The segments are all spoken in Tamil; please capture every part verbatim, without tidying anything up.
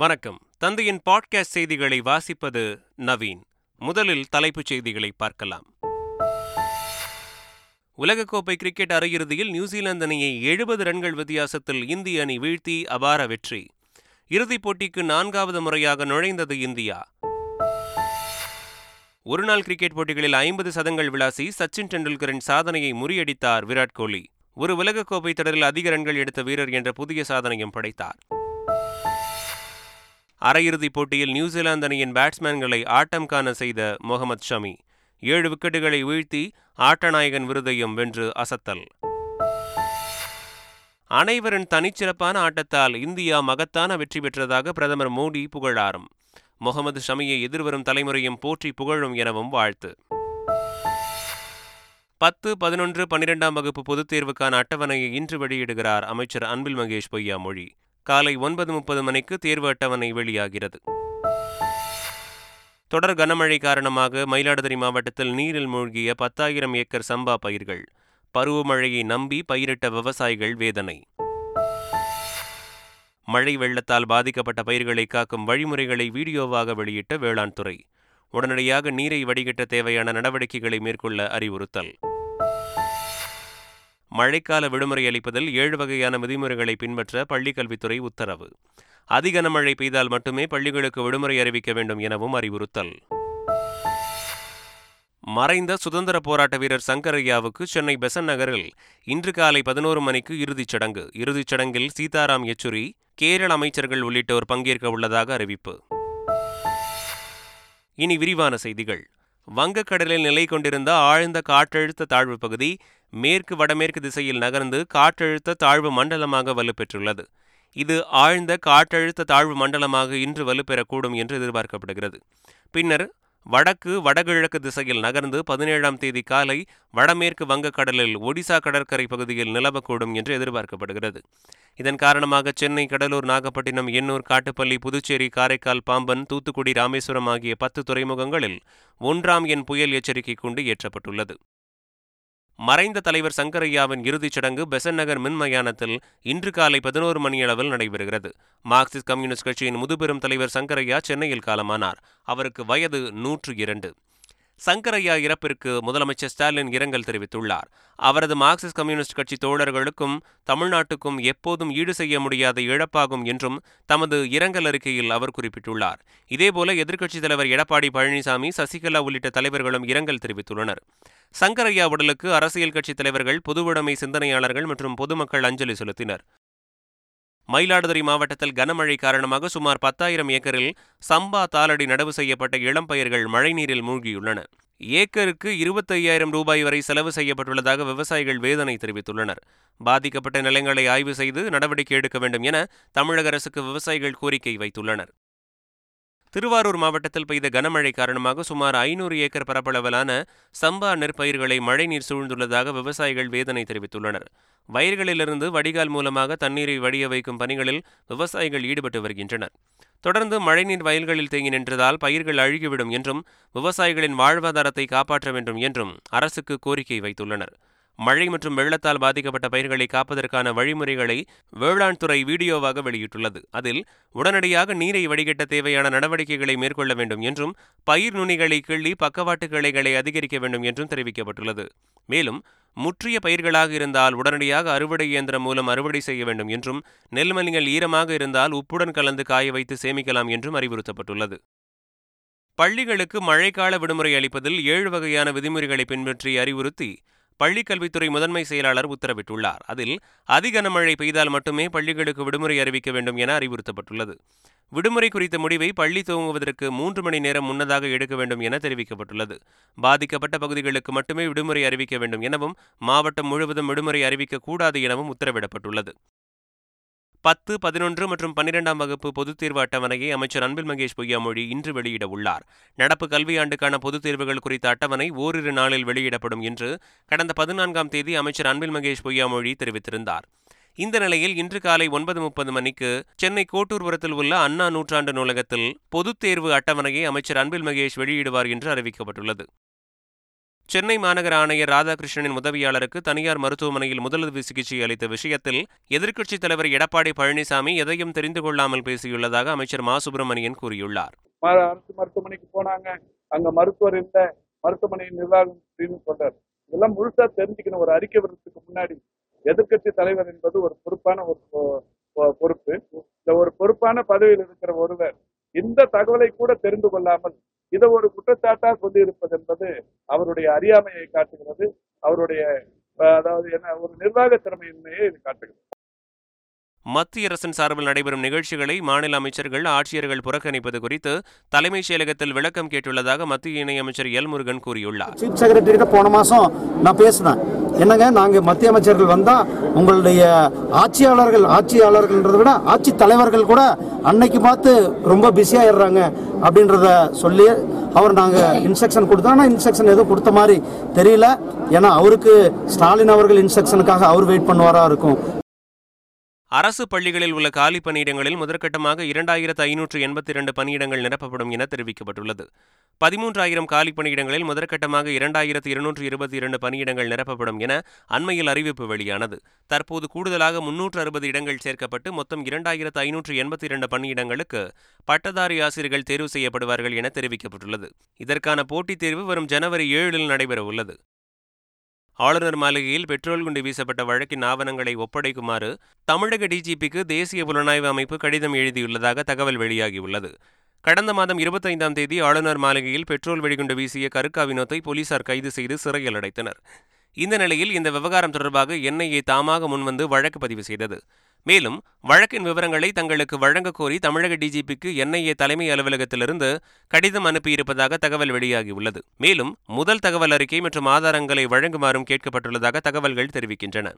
வணக்கம். தந்தையின் பாட்காஸ்ட் செய்திகளை வாசிப்பது நவீன். முதலில் தலைப்புச் செய்திகளை பார்க்கலாம். உலகக்கோப்பை கிரிக்கெட் அரையிறுதியில் நியூசிலாந்து அணியை எழுபது ரன்கள் வித்தியாசத்தில் இந்திய அணி வீழ்த்தி அபார வெற்றி. இறுதிப் போட்டிக்கு நான்காவது முறையாக நுழைந்தது இந்தியா. ஒருநாள் கிரிக்கெட் போட்டிகளில் ஐம்பது சதங்கள் விளாசி சச்சின் டெண்டுல்கரின் சாதனையை முறியடித்தார் விராட் கோலி. ஒரு உலகக்கோப்பை தொடரில் அதிக ரன்கள் எடுத்த வீரர் என்ற புதிய சாதனையும் படைத்தார். அரையிறுதிப் போட்டியில் நியூசிலாந்து அணியின் பேட்ஸ்மேன்களை ஆட்டம் காண செய்த முகமது ஷமி ஏழு விக்கெட்டுகளை வீழ்த்தி ஆட்டநாயகன் விருதையும் வென்று அசத்தல். அனைவரின் தனிச்சிறப்பான ஆட்டத்தால் இந்தியா மகத்தான வெற்றி பெற்றதாக பிரதமர் மோடி புகழாரம். முகமது ஷமியை எதிர்வரும் தலைமுறையும் போற்றி புகழும் எனவும் வாழ்த்து. பத்து பதினொன்று பன்னிரெண்டாம் வகுப்பு பொதுத் தேர்வுக்கான அட்டவணையை இன்று வெளியிடுகிறார் அமைச்சர் அன்பில் மகேஷ் பொய்யாமொழி. காலை ஒன்பது முப்பது மணிக்கு தேர்வு அட்டவணை வெளியாகிறது. தொடர் கனமழை காரணமாக மயிலாடுதுறை மாவட்டத்தில் நீரில் மூழ்கிய பத்தாயிரம் ஏக்கர் சம்பா பயிர்கள். பருவமழையை நம்பி பயிரிட்ட விவசாயிகள் வேதனை. மழை வெள்ளத்தால் பாதிக்கப்பட்ட பயிர்களை காக்கும் வழிமுறைகளை வீடியோவாக வெளியிட்ட வேளாண் துறை. உடனடியாக நீரை வடிகட்ட தேவையான நடவடிக்கைகளை மேற்கொள்ள அறிவுறுத்தல். மழைக்கால விடுமுறை அளிப்பதில் ஏழு வகையான விதிமுறைகளை பின்பற்ற பள்ளிக்கல்வித்துறை உத்தரவு. அதிக கனமழை பெய்தால் மட்டுமே பள்ளிகளுக்கு விடுமுறை அறிவிக்க வேண்டும் எனவும் அறிவுறுத்தல். மறைந்த சுதந்திர போராட்ட வீரர் சங்கரையாவுக்கு சென்னை பெசன் நகரில் இன்று காலை பதினோரு மணிக்கு இறுதிச் சடங்கு. இறுதிச் சடங்கில் சீதாராம் யெச்சூரி, கேரள அமைச்சர்கள் உள்ளிட்டோர் பங்கேற்க உள்ளதாக அறிவிப்பு. இனி விரிவான செய்திகள். வங்கக்கடலில் நிலை கொண்டிருந்த ஆழ்ந்த காற்றழுத்த தாழ்வு பகுதி மேற்கு வடமேற்கு திசையில் நகர்ந்து காற்றழுத்த தாழ்வு மண்டலமாக வலுப்பெற்றுள்ளது. இது ஆழ்ந்த காற்றழுத்த தாழ்வு மண்டலமாக இன்று வலுப்பெறக்கூடும் என்று எதிர்பார்க்கப்படுகிறது. பின்னர் வடக்கு வடகிழக்கு திசையில் நகர்ந்து பதினேழாம் தேதி காலை வடமேற்கு வங்கக்கடலில் ஒடிசா கடற்கரை பகுதியில் நிலவக்கூடும் என்று எதிர்பார்க்கப்படுகிறது. இதன் காரணமாக சென்னை, கடலூர், நாகப்பட்டினம், எண்ணூர், காட்டுப்பள்ளி, புதுச்சேரி, காரைக்கால், பாம்பன், தூத்துக்குடி, ராமேஸ்வரம் ஆகிய பத்து துறைமுகங்களில் ஒன்றாம் எண் புயல் எச்சரிக்கை கூண்டு ஏற்றப்பட்டுள்ளது. மறைந்த தலைவர் சங்கரையாவின் இறுதிச் சடங்கு பெசன் நகர் மின் மயானத்தில் இன்று காலை பதினோரு மணியளவில் நடைபெறுகிறது. மார்க்சிஸ்ட் கம்யூனிஸ்ட் கட்சியின் முதுபெரும் தலைவர் சங்கரையா சென்னையில் காலமானார். அவருக்கு வயது நூற்று இரண்டு. சங்கரையா இறப்பிற்கு முதலமைச்சர் ஸ்டாலின் இரங்கல் தெரிவித்துள்ளார். அவரது மார்க்சிஸ்ட் கம்யூனிஸ்ட் கட்சி தோழர்களுக்கும் தமிழ்நாட்டுக்கும் எப்போதும் ஈடு செய்ய முடியாத இழப்பாகும் என்றும் தமது இரங்கல் அறிக்கையில் அவர் குறிப்பிட்டுள்ளார். இதேபோல எதிர்க்கட்சித் தலைவர் எடப்பாடி பழனிசாமி, சசிகலா உள்ளிட்ட தலைவர்களும் இரங்கல் தெரிவித்துள்ளனர். சங்கரையா உடலுக்கு அரசியல் கட்சித் தலைவர்கள், பொதுவுடைமை சிந்தனையாளர்கள் மற்றும் பொதுமக்கள் அஞ்சலி செலுத்தினர். மயிலாடுதுறை மாவட்டத்தில் கனமழை காரணமாக சுமார் பத்தாயிரம் ஏக்கரில் சம்பா தாளடி நடவு செய்யப்பட்ட இளம் பயிர்கள் மழைநீரில் மூழ்கியுள்ளன. ஏக்கருக்கு இருபத்தையாயிரம் ரூபாய் வரை செலவு செய்யப்பட்டுள்ளதாக விவசாயிகள் வேதனை தெரிவித்துள்ளனர். பாதிக்கப்பட்ட நிலங்களை ஆய்வு செய்து நடவடிக்கை எடுக்க வேண்டும் என தமிழக அரசுக்கு விவசாயிகள் கோரிக்கை வைத்துள்ளனர். திருவாரூர் மாவட்டத்தில் பெய்த கனமழை காரணமாக சுமார் ஐநூறு ஏக்கர் பரப்பளவிலான சம்பா நெற்பயிர்களை மழைநீர் சூழ்ந்துள்ளதாக விவசாயிகள் வேதனை தெரிவித்துள்ளனர். வயல்களிலிருந்து வடிகால் மூலமாக தண்ணீரை வடிய வைக்கும் பணிகளில் விவசாயிகள் ஈடுபட்டு வருகின்றனர். தொடர்ந்து மழைநீர் வயல்களில் தேங்கி நின்றதால் பயிர்கள் அழுகிவிடும் என்றும் விவசாயிகளின் வாழ்வாதாரத்தை காப்பாற்ற வேண்டும் என்றும் அரசுக்கு கோரிக்கை வைத்துள்ளனர். மழை மற்றும் வெள்ளத்தால் பாதிக்கப்பட்ட பயிர்களை காப்பதற்கான வழிமுறைகளை வேளாண் துறை வீடியோவாக வெளியிட்டுள்ளது. அதில் உடனடியாக நீரை வடிகட்ட தேவையான நடவடிக்கைகளை மேற்கொள்ள வேண்டும் என்றும் பயிர் நுனிகளை கிள்ளி பக்கவாட்டு கிளைகளை அதிகரிக்க வேண்டும் என்றும் தெரிவிக்கப்பட்டுள்ளது. மேலும் முற்றிய பயிர்களாக இருந்தால் உடனடியாக அறுவடை இயந்திரம் மூலம் அறுவடை செய்ய வேண்டும் என்றும் நெல்மணிகள் ஈரமாக இருந்தால் உப்புடன் கலந்து காய வைத்து சேமிக்கலாம் என்றும் அறிவுறுத்தப்பட்டுள்ளது. பள்ளிகளுக்கு மழைக்கால விடுமுறை அளிப்பதில் ஏழு வகையான விதிமுறைகளை பின்பற்றி அறிவுறுத்தி பள்ளிக்கல்வித்துறை முதன்மை செயலாளர் உத்தரவிட்டுள்ளார். அதில் அதிக கனமழை பெய்தால் மட்டுமே பள்ளிகளுக்கு விடுமுறை அறிவிக்க வேண்டும் என அறிவுறுத்தப்பட்டுள்ளது. விடுமுறை குறித்த முடிவை பள்ளி துவங்குவதற்கு மூன்று மணி நேரம் முன்னதாக எடுக்க வேண்டும் என தெரிவிக்கப்பட்டுள்ளது. பாதிக்கப்பட்ட பகுதிகளுக்கு மட்டுமே விடுமுறை அறிவிக்க வேண்டும் எனவும் மாவட்டம் முழுவதும் விடுமுறை அறிவிக்கக்கூடாது எனவும் உத்தரவிடப்பட்டுள்ளது. பத்து, பதினொன்று மற்றும் பன்னிரெண்டாம் வகுப்பு பொதுத் தேர்வு அட்டவணையை அமைச்சர் அன்பில் மகேஷ் பொய்யாமொழி இன்று வெளியிட உள்ளார். நடப்பு கல்வியாண்டுக்கான பொதுத் தேர்வுகள் குறித்த அட்டவணை ஓரிரு நாளில் வெளியிடப்படும் என்று கடந்த பதினான்காம் தேதி அமைச்சர் அன்பில் மகேஷ் பொய்யாமொழி தெரிவித்திருந்தார். இந்த நிலையில் இன்று காலை ஒன்பது முப்பது மணிக்கு சென்னை கோட்டூர்புரத்தில் உள்ள அண்ணா நூற்றாண்டு நூலகத்தில் பொதுத் தேர்வு அட்டவணையை அமைச்சர் அன்பில் மகேஷ் வெளியிடுவார் என்று அறிவிக்கப்பட்டுள்ளது. சென்னை மாநகர ஆணையர் ராதாகிருஷ்ணனின் உதவியாளருக்கு தனியார் மருத்துவமனையில் முதலுதவி சிகிச்சை அளித்த விஷயத்தில் எதிர்க்கட்சித் தலைவர் எடப்பாடி பழனிசாமி எதையும் தெரிந்து கொள்ளாமல் பேசியுள்ளதாக அமைச்சர் மா சுப்பிரமணியன் கூறியுள்ளார். அரசு மருத்துவமனைக்கு போனாங்க, அங்க மருத்துவர் இல்ல, மருத்துவமனையின் நிர்வாகம் சொல்றாரு. இதெல்லாம் முழுசா தெரிஞ்சுக்கணும். ஒரு அறிக்கை விடுறதுக்கு முன்னாடி எதிர்க்கட்சி தலைவர் என்பது ஒரு பொறுப்பான ஒரு பொறுப்பு. இந்த ஒரு பொறுப்பான பதவியில் இருக்கிற ஒருவர் இந்த தகவலை கூட தெரிந்து கொள்ளாமல் இதை ஒரு குற்றச்சாட்டா சொல்லி இருப்பது என்பது அவருடைய அறியாமையை காட்டுகிறது. அவருடைய அதாவது என்ன ஒரு நிர்வாக திறமையின்மையை இது காட்டுகிறது. மத்திய அரசின் சார்பில் நடைபெறும் நிகழ்ச்சிகளை மாநில அமைச்சர்கள், ஆட்சியர்கள் புறக்கணிப்பது குறித்து தலைமைச் செயலகத்தில் விளக்கம் கேட்டுள்ளதாக மத்திய இணையமைச்சர் எல் முருகன் கூறியுள்ளார். சீஃப் செக்ரட்டரி போன மாசம் நான் பேசினேன். என்னங்க, நாங்கள் மத்திய அமைச்சர்கள் வந்தால் உங்களுடைய ஆட்சியாளர்கள் ஆட்சியாளர்கள்ன்றதை விட ஆட்சி தலைவர்கள் கூட அன்னைக்கு பார்த்து ரொம்ப பிஸியாகிடுறாங்க அப்படின்றத சொல்லி அவர் நாங்கள் இன்ஸ்ட்ரக்ஷன் கொடுத்தோம். ஆனால் இன்ஸ்ட்ரக்ஷன் எதுவும் கொடுத்த மாதிரி தெரியல. ஏன்னா அவருக்கு ஸ்டாலின் அவர்கள் இன்ஸ்ட்ரக்ஷனுக்காக அவர் வெயிட் பண்ணுவாரா இருக்கும். அரசு பள்ளிகளில் உள்ள காலி பணியிடங்களில் முதற்கட்டமாக இரண்டாயிரத்து ஐநூற்று எண்பத்தி இரண்டு பணியிடங்கள் நிரப்பப்படும் என தெரிவிக்கப்பட்டுள்ளது. பதிமூன்றாயிரம் காலி பணியிடங்களில் முதற்கட்டமாக இரண்டாயிரத்து இருநூற்று இருபத்தி இரண்டு பணியிடங்கள் நிரப்பப்படும் என அண்மையில் அறிவிப்பு வெளியானது. தற்போது கூடுதலாக முன்னூற்று அறுபது இடங்கள் சேர்க்கப்பட்டு மொத்தம் இரண்டாயிரத்து ஐநூற்று எண்பத்தி இரண்டு பணியிடங்களுக்கு பட்டதாரி ஆசிரியர்கள் தேர்வு செய்யப்படுவார்கள் என தெரிவிக்கப்பட்டுள்ளது. இதற்கான போட்டித் தேர்வு வரும் ஜனவரி ஏழில் நடைபெறவுள்ளது. ஆளுநர் மாளிகையில் பெட்ரோல் குண்டு வீசப்பட்ட வழக்கின் ஆவணங்களை ஒப்படைக்குமாறு தமிழக டிஜிபிக்கு தேசிய புலனாய்வு அமைப்பு கடிதம் எழுதியுள்ளதாக தகவல் வெளியாகியுள்ளது. கடந்த மாதம் இருபத்தைந்தாம் தேதி ஆளுநர் மாளிகையில் பெட்ரோல் வெடிகுண்டு வீசிய கருக்கா வினோத்தை போலீசார் கைது செய்து சிறையில் அடைத்தனர். இந்த நிலையில் இந்த விவகாரம் தொடர்பாக என்ஐஏ தாமாக முன்வந்து வழக்கு பதிவு செய்தது. மேலும் வழக்கின் விவரங்களை தங்களுக்கு வழங்கக் கோரி தமிழக டிஜிபிக்கு என்ஐஏ தலைமை அலுவலகத்திலிருந்து கடிதம் அனுப்பியிருப்பதாக தகவல் வெளியாகியுள்ளது. மேலும் முதல் தகவல் அறிக்கை மற்றும் ஆதாரங்களை வழங்குமாறும் கேட்கப்பட்டுள்ளதாக தகவல்கள் தெரிவிக்கின்றன.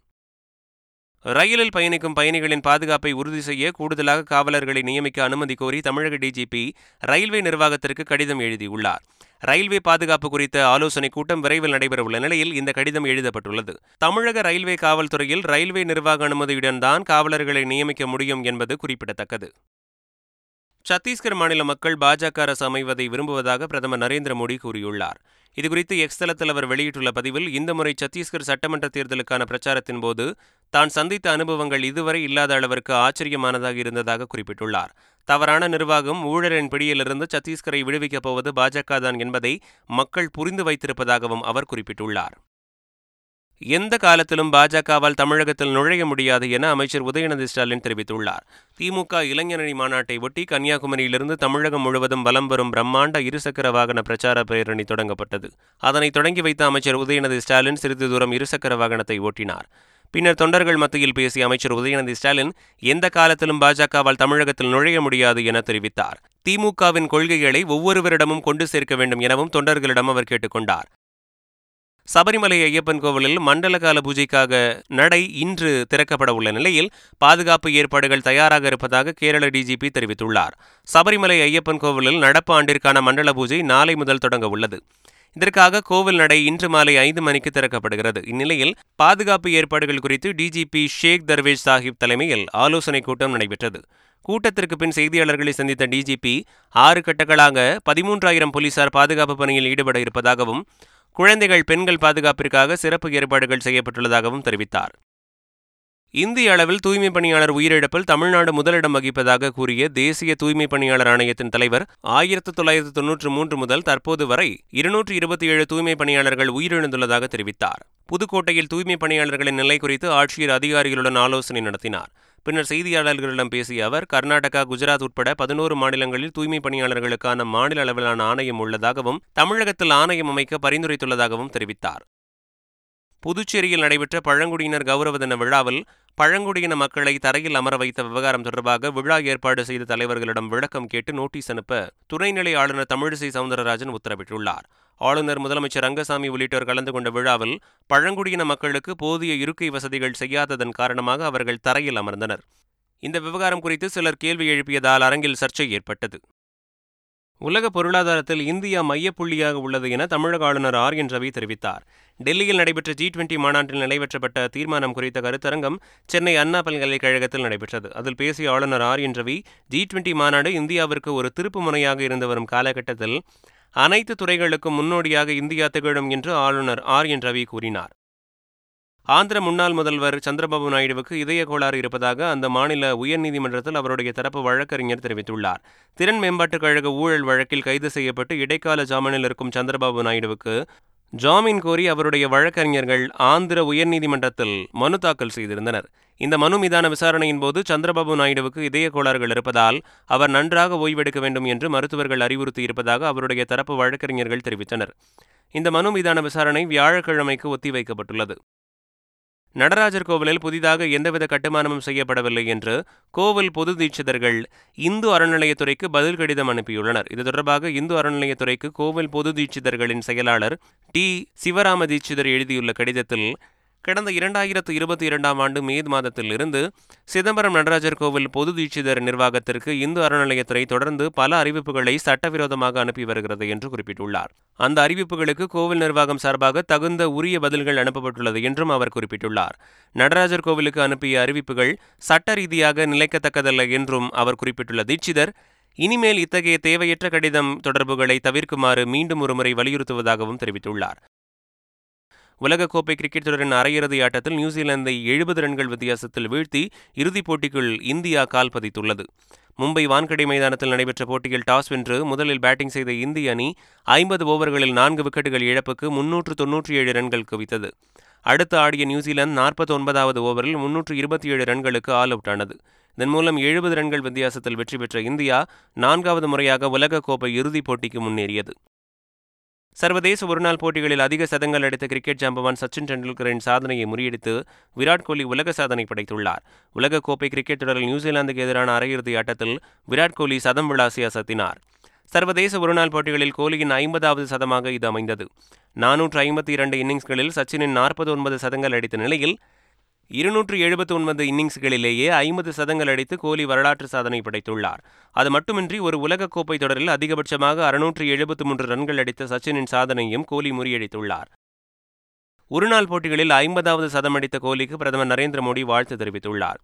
ரயிலில் பயணிக்கும் பயணிகளின் பாதுகாப்பை உறுதி செய்ய கூடுதலாக காவலர்களை நியமிக்க அனுமதி கோரி தமிழக டிஜிபி ரயில்வே நிர்வாகத்திற்கு கடிதம் எழுதியுள்ளார். ரயில்வே பாதுகாப்பு குறித்த ஆலோசனைக் கூட்டம் விரைவில் நடைபெறவுள்ள நிலையில் இந்த கடிதம் எழுதப்பட்டுள்ளது. தமிழக ரயில்வே காவல்துறையில் ரயில்வே நிர்வாக அனுமதியுடன் தான் காவலர்களை நியமிக்க முடியும் என்பது குறிப்பிடத்தக்கது. சத்தீஸ்கர் மாநில மக்கள் பாஜக அரசு அமைவதை விரும்புவதாக பிரதமர் நரேந்திர மோடி கூறியுள்ளார். இதுகுறித்து எக்ஸ் தளத்தில் அவர் வெளியிட்டுள்ள பதிவில், இந்த முறை சத்தீஸ்கர் சட்டமன்ற தேர்தலுக்கான பிரச்சாரத்தின் போது தான் சந்தித்த அனுபவங்கள் இதுவரை இல்லாத அளவிற்கு ஆச்சரியமானதாக இருந்ததாக குறிப்பிட்டுள்ளார். தவறான நிர்வாகம், ஊழலின் பிடியிலிருந்து சத்தீஸ்கரை விடுவிக்கப் போவது பாஜக தான் என்பதை மக்கள் புரிந்து வைத்திருப்பதாகவும் அவர் குறிப்பிட்டுள்ளார். எந்த காலத்திலும் பாஜகவால் தமிழகத்தில் நுழைய முடியாது என அமைச்சர் உதயநிதி ஸ்டாலின் தெரிவித்துள்ளார். திமுக இளைஞரணி மாநாட்டை ஒட்டி கன்னியாகுமரியிலிருந்து தமிழகம் முழுவதும் வலம் வரும் பிரம்மாண்ட இருசக்கர வாகன பிரச்சார பேரணி தொடங்கப்பட்டது. அதனை தொடங்கி வைத்த அமைச்சர் உதயநிதி ஸ்டாலின் சிறிது தூரம் இருசக்கர வாகனத்தை ஓட்டினார். பின்னர் தொண்டர்கள் மத்தியில் பேசிய அமைச்சர் உதயநிதி ஸ்டாலின் எந்த காலத்திலும் பாஜகவால் தமிழகத்தில் நுழைய முடியாது என தெரிவித்தார். திமுகவின் கொள்கைகளை ஒவ்வொருவரிடமும் கொண்டு சேர்க்க வேண்டும் எனவும் தொண்டர்களிடம் அவர் கேட்டுக் கொண்டார். சபரிமலை ஐயப்பன் கோவிலில் மண்டல கால பூஜைக்காக நடை இன்று திறக்கப்பட உள்ள நிலையில் பாதுகாப்பு ஏற்பாடுகள் தயாராக இருப்பதாக கேரள டிஜிபி தெரிவித்துள்ளார். சபரிமலை ஐயப்பன் கோவிலில் நடப்பு ஆண்டிற்கான மண்டல பூஜை நாளை முதல் தொடங்க உள்ளது. இதற்காக கோவில் நடை இன்று மாலை ஐந்து மணிக்கு திறக்கப்படுகிறது. இந்நிலையில் பாதுகாப்பு ஏற்பாடுகள் குறித்து டிஜிபி ஷேக் தர்வேஷ் சாஹிப் தலைமையில் ஆலோசனைக் கூட்டம் நடைபெற்றது. கூட்டத்திற்கு பின் செய்தியாளர்களை சந்தித்த டிஜிபி ஆறு கட்டங்களாக பதிமூன்றாயிரம் போலீசார் பாதுகாப்பு பணியில் ஈடுபட இருப்பதாகவும் குழந்தைகள், பெண்கள் பாதுகாப்பிற்காக சிறப்பு ஏற்பாடுகள் செய்யப்பட்டுள்ளதாகவும் தெரிவித்தார். இந்திய அளவில் தூய்மைப் பணியாளர் உயிரிழப்பில் தமிழ்நாடு முதலிடம் வகிப்பதாக கூறிய தேசிய தூய்மைப் பணியாளர் ஆணையத்தின் தலைவர் ஆயிரத்து தொள்ளாயிரத்து தொன்னூற்று மூன்று முதல் தற்போது வரை இருநூற்று இருபத்தி ஏழு தூய்மைப் பணியாளர்கள் உயிரிழந்துள்ளதாக தெரிவித்தார். புதுக்கோட்டையில் தூய்மைப் பணியாளர்களின் நிலை குறித்து ஆட்சியர் அதிகாரிகளுடன் ஆலோசனை நடத்தினார். பின்னர் செய்தியாளர்களிடம் பேசிய அவர், கர்நாடகா, குஜராத் உட்பட பதினோரு மாநிலங்களில் தூய்மைப் பணியாளர்களுக்கான மாநில அளவிலான ஆணையம் உள்ளதாகவும் தமிழகத்தில் ஆணையம் அமைக்க பரிந்துரைத்துள்ளதாகவும் தெரிவித்தார். புதுச்சேரியில் நடைபெற்ற பழங்குடியினர் கௌரவ தின விழாவில் பழங்குடியின மக்களை தரையில் அமர வைத்த விவகாரம் தொடர்பாக விழா ஏற்பாடு செய்த தலைவர்களிடம் விளக்கம் கேட்டு நோட்டீஸ் அனுப்ப துணைநிலை ஆளுநர் தமிழிசை சவுந்தரராஜன் உத்தரவிட்டுள்ளார். ஆளுநர், முதலமைச்சர் ரங்கசாமி உள்ளிட்டோர் கலந்து கொண்ட விழாவில் பழங்குடியின மக்களுக்கு போதிய இருக்கை வசதிகள் செய்யாததன் காரணமாக அவர்கள் தரையில் அமர்ந்தனர். இந்த விவகாரம் குறித்து சிலர் கேள்வி எழுப்பியதால் அரங்கில் சர்ச்சை ஏற்பட்டது. உலக பொருளாதாரத்தில் இந்தியா மையப்புள்ளியாக உள்ளது என தமிழக ஆளுநர் ஆர் என் ரவி தெரிவித்தார். டெல்லியில் நடைபெற்ற ஜி டுவெண்டி மாநாட்டில் நிறைவேற்றப்பட்ட தீர்மானம் குறித்த கருத்தரங்கம் சென்னை அண்ணா பல்கலைக்கழகத்தில் நடைபெற்றது. அதில் பேசிய ஆளுநர் R N Ravi, G twenty மாநாடு இந்தியாவிற்கு ஒரு திருப்பு முனையாக இருந்து வரும் காலகட்டத்தில் அனைத்து துறைகளுக்கும் முன்னோடியாக இந்தியா திகழும் என்று ஆளுநர் ஆர் என் ரவி கூறினார். ஆந்திர முன்னாள் முதல்வர் சந்திரபாபு நாயுடுவுக்கு இதய கோளாறு இருப்பதாக அந்த மாநில உயர்நீதிமன்றத்தில் அவருடைய தரப்பு வழக்கறிஞர் தெரிவித்துள்ளார். திறன் மேம்பாட்டுக் கழக ஊழல் வழக்கில் கைது செய்யப்பட்டு இடைக்கால ஜாமீனில் இருக்கும் சந்திரபாபு நாயுடுவுக்கு ஜாமீன் கோரி அவருடைய வழக்கறிஞர்கள் ஆந்திர உயர்நீதிமன்றத்தில் மனு தாக்கல் செய்திருந்தனர். இந்த மனு மீதான விசாரணையின் போது சந்திரபாபு நாயுடுவுக்கு இதய கோளாறுகள் இருப்பதால் அவர் நன்றாக ஓய்வெடுக்க வேண்டும் என்று மருத்துவர்கள் அறிவுறுத்தியிருப்பதாக அவருடைய தரப்பு வழக்கறிஞர்கள் தெரிவித்தனர். இந்த மனு மீதான விசாரணை வியாழக்கிழமைக்கு ஒத்திவைக்கப்பட்டுள்ளது. நடராஜர் கோவிலில் புதிதாக எந்தவித கட்டுமானமும் செய்யப்படவில்லை என்று கோவில் பொது தீட்சிதர்கள் இந்து அறநிலையத்துறைக்கு பதில் கடிதம் அனுப்பியுள்ளனர். இது தொடர்பாக இந்து அறநிலையத்துறைக்கு கோவில் பொது தீட்சிதர்களின் செயலாளர் டி சிவராம தீட்சிதர் எழுதியுள்ள கடிதத்தில், கடந்த இரண்டாயிரத்து இருபத்தி இரண்டாம் ஆண்டு மே மாதத்தில் இருந்து சிதம்பரம் நடராஜர் கோவில் பொது தீட்சிதர் நிர்வாகத்திற்கு இந்து அறநிலையத்துறை தொடர்ந்து பல அறிவிப்புகளை சட்டவிரோதமாக அனுப்பி வருகிறது என்று குறிப்பிட்டுள்ளார். அந்த அறிவிப்புகளுக்கு கோவில் நிர்வாகம் சார்பாக தகுந்த உரிய பதில்கள் அனுப்பப்பட்டுள்ளது என்றும் அவர் குறிப்பிட்டுள்ளார். நடராஜர் கோவிலுக்கு அனுப்பிய அறிவிப்புகள் சட்ட ரீதியாக நிலைக்கத்தக்கதல்ல என்றும் அவர் குறிப்பிட்டுள்ள தீட்சிதர், இனிமேல் இத்தகைய தேவையற்ற கடிதம் தொடர்புகளை தவிர்க்குமாறு மீண்டும் ஒருமுறை வலியுறுத்துவதாகவும் தெரிவித்துள்ளார். உலகக்கோப்பை கிரிக்கெட் தொடரின் அரையிறுதி ஆட்டத்தில் நியூசிலாந்தை எழுபது ரன்கள் வித்தியாசத்தில் வீழ்த்தி இறுதிப் போட்டிக்குள் இந்தியா கால் பதித்துள்ளது. மும்பை வான்கடை மைதானத்தில் நடைபெற்ற போட்டியில் டாஸ் வென்று முதலில் பேட்டிங் செய்த இந்திய அணி ஐம்பது ஓவர்களில் நான்கு விக்கெட்டுகள் இழப்புக்கு முன்னூற்று தொன்னூற்றி ஏழு ரன்கள் குவித்தது. அடுத்து ஆடிய நியூசிலாந்து நாற்பத்தி ஒன்பதாவது ஓவரில் முன்னூற்று இருபத்தி ஏழு ரன்களுக்கு ஆல் அவுட் ஆனது. இதன் மூலம் எழுபது ரன்கள் வித்தியாசத்தில் வெற்றி பெற்ற இந்தியா நான்காவது முறையாக உலகக்கோப்பை இறுதிப் போட்டிக்கு முன்னேறியது. சர்வதேச ஒருநாள் போட்டிகளில் அதிக சதங்கள் அடித்த கிரிக்கெட் ஜாம்பவான் சச்சின் டெண்டுல்கரின் சாதனையை முறியடித்து விராட் கோலி உலக சாதனை படைத்துள்ளார். உலகக்கோப்பை கிரிக்கெட் தொடரில் நியூசிலாந்துக்கு எதிரான அரையிறுதி ஆட்டத்தில் விராட் கோலி சதம் விளாசி அசத்தினார். சர்வதேச ஒருநாள் போட்டிகளில் கோலியின் ஐம்பதாவது சதமாக இது அமைந்தது. நானூற்று ஐம்பத்தி இரண்டு இன்னிங்ஸ்களில் சச்சினின் நாற்பத்தி ஒன்பது சதங்கள் அடித்த நிலையில் இருநூற்று எழுபத்தி ஒன்பது இன்னிங்ஸ்களிலேயே ஐம்பது சதங்கள் அடித்து கோலி வரலாற்று சாதனை படைத்துள்ளார். அது மட்டுமின்றி ஒரு உலகக்கோப்பை தொடரில் அதிகபட்சமாக அறுநூற்று எழுபத்தி மூன்று ரன்கள் அடித்த சச்சினின் சாதனையும் கோலி முறியடித்துள்ளார். ஒருநாள் போட்டிகளில் ஐம்பதாவது சதம் அடித்த கோலிக்கு பிரதமர் நரேந்திர மோடி வாழ்த்து தெரிவித்துள்ளார்.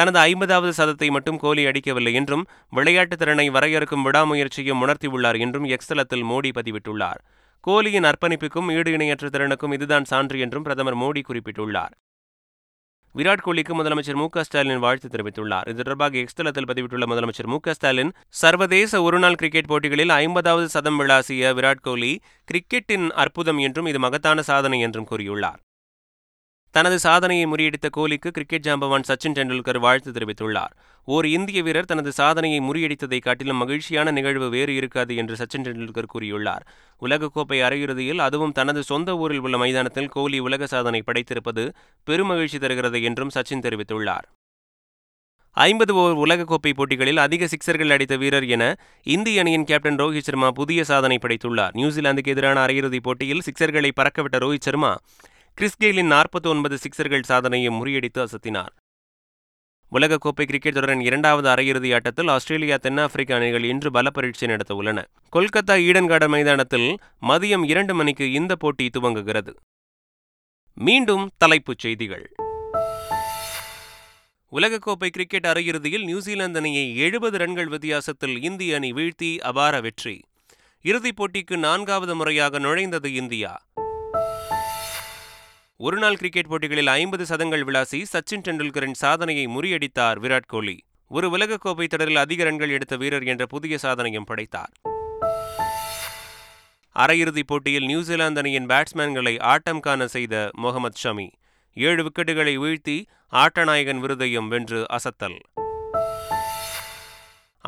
தனது ஐம்பதாவது சதத்தை மட்டும் கோலி அடிக்கவில்லை என்றும் விளையாட்டுத் திறனை வரையறுக்கும் விடாமுயற்சியும் உணர்த்தியுள்ளார் என்றும் எக்ஸ் தளத்தில் மோடி பதிவிட்டுள்ளார். கோலியின் அர்ப்பணிப்புக்கும் ஈடு இணையற்ற திறனுக்கும் இதுதான் சான்று என்றும் பிரதமர் மோடி குறிப்பிட்டுள்ளார். விராட் கோலிக்கு முதலமைச்சர் மு க ஸ்டாலின் வாழ்த்து தெரிவித்துள்ளார். இது தொடர்பாக எக்ஸ் தளத்தில் பதிவிட்டுள்ள முதலமைச்சர் மு க ஸ்டாலின், சர்வதேச ஒருநாள் கிரிக்கெட் போட்டிகளில் ஐம்பதாவது சதம் விளாசிய விராட் கோலி கிரிக்கெட்டின் அற்புதம் என்றும் இது மகத்தான சாதனை என்றும் கூறியுள்ளார். தனது சாதனையை முறியடித்த கோலிக்கு கிரிக்கெட் ஜாம்பவான் சச்சின் டெண்டுல்கர் வாழ்த்து தெரிவித்துள்ளார். ஓர் இந்திய வீரர் தனது சாதனையை முறியடித்ததை காட்டிலும் மகிழ்ச்சியான நிகழ்வு வேறு இருக்காது என்று சச்சின் டெண்டுல்கர் கூறியுள்ளார். உலகக்கோப்பை அரையிறுதியில், அதுவும் தனது சொந்த ஊரில் உள்ள மைதானத்தில் கோலி உலக சாதனை படைத்திருப்பது பெருமகிழ்ச்சி தருகிறது என்றும் சச்சின் தெரிவித்துள்ளார். ஐம்பது ஓவர் உலகக்கோப்பை போட்டிகளில் அதிக சிக்ஸர்கள் அடித்த வீரர் என இந்திய அணியின் கேப்டன் ரோஹித் சர்மா புதிய சாதனை படைத்துள்ளார். நியூசிலாந்துக்கு எதிரான அரையிறுதிப் போட்டியில் சிக்ஸர்களை பறக்கவிட்ட ரோஹித் சர்மா கிறிஸ் கெயிலின் நாற்பத்தி ஒன்பது சிக்ஸர்கள் சாதனையை முறியடித்து அசத்தினார். உலகக்கோப்பை கிரிக்கெட் தொடரின் இரண்டாவது அரையிறுதி ஆட்டத்தில் ஆஸ்திரேலியா தென்னாப்பிரிக்க அணிகள் இன்று பல பரீட்சை நடத்த உள்ளன. கொல்கத்தா ஈடன் கார்டன் மைதானத்தில் மதியம் இரண்டு மணிக்கு இந்த போட்டி துவங்குகிறது. மீண்டும் தலைப்புச் செய்திகள். உலகக்கோப்பை கிரிக்கெட் அரையிறுதியில் நியூசிலாந்து அணியை எழுபது ரன்கள் வித்தியாசத்தில் இந்திய அணி வீழ்த்தி அபார வெற்றி. இறுதிப் போட்டிக்கு நான்காவது முறையாக நுழைந்தது இந்தியா. ஒருநாள் கிரிக்கெட் போட்டிகளில் ஐம்பது சதங்கள் விளாசி சச்சின் டெண்டுல்கரின் சாதனையை முறியடித்தார் விராட் கோலி. ஒரு உலகக்கோப்பை தொடரில் அதிக ரன்கள் எடுத்த வீரர் என்ற புதிய சாதனையும் படைத்தார். அரையிறுதிப் போட்டியில் நியூசிலாந்து அணியின் பேட்ஸ்மேன்களை ஆட்டம் காண செய்த முகமது ஷமி. ஏழு விக்கெட்டுகளை வீழ்த்தி ஆட்டநாயகன் விருதையும் வென்று அசத்தல்.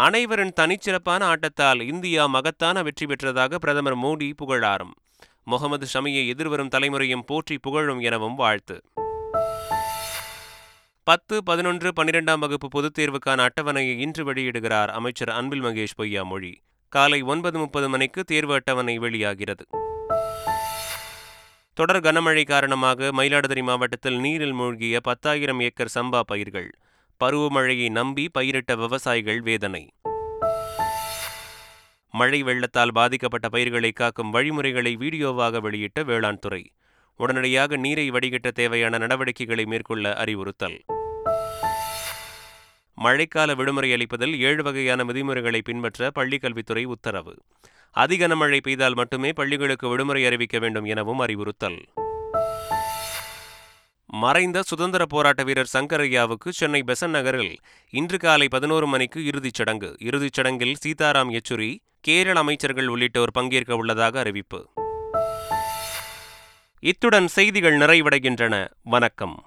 அனைவரின் தனிச்சிறப்பான ஆட்டத்தால் இந்தியா மகத்தான வெற்றி பெற்றதாக பிரதமர் மோடி புகழாரம். முகமது ஷமியை எதிர்வரும் தலைமுறையும் போற்றி புகழும் எனவும் வாழ்த்து. பத்து பதினொன்று பன்னிரெண்டாம் வகுப்பு பொதுத் தேர்வுக்கான அட்டவணையை இன்று வெளியிடுகிறார் அமைச்சர் அன்பில் மகேஷ் பொய்யாமொழி. காலை ஒன்பது முப்பது மணிக்கு தேர்வு அட்டவணை வெளியாகிறது. தொடர் கனமழை காரணமாக மயிலாடுதுறை மாவட்டத்தில் நீரில் மூழ்கிய பத்தாயிரம் ஏக்கர் சம்பா பயிர்கள். பருவமழையை நம்பி பயிரிட்ட விவசாயிகள் வேதனை. மழை வெள்ளத்தால் பாதிக்கப்பட்ட பயிர்களை காக்கும் வழிமுறைகளை வீடியோவாக வெளியிட்ட வேளாண் துறை. உடனடியாக நீரை வடிகட்ட தேவையான நடவடிக்கைகளை மேற்கொள்ள அறிவுறுத்தல். மழைக்கால விடுமுறை அளிப்பதில் ஏழு வகையான விதிமுறைகளை பின்பற்ற பள்ளிக்கல்வித்துறை உத்தரவு. அதி கனமழை பெய்தால் மட்டுமே பள்ளிகளுக்கு விடுமுறை அறிவிக்க வேண்டும் எனவும் அறிவுறுத்தல். மறைந்த சுதந்திர போராட்ட வீரர் சங்கரையாவுக்கு சென்னை பெசன்ட் நகரில் இன்று காலை பதினோரு மணிக்கு இறுதிச் சடங்கு. இறுதிச் சடங்கில் சீதாராம் யெச்சூரி, கேரள அமைச்சர்கள் உள்ளிட்டோர் பங்கேற்க உள்ளதாக அறிவிப்பு. இத்துடன் செய்திகள் நிறைவடைகின்றன. வணக்கம்.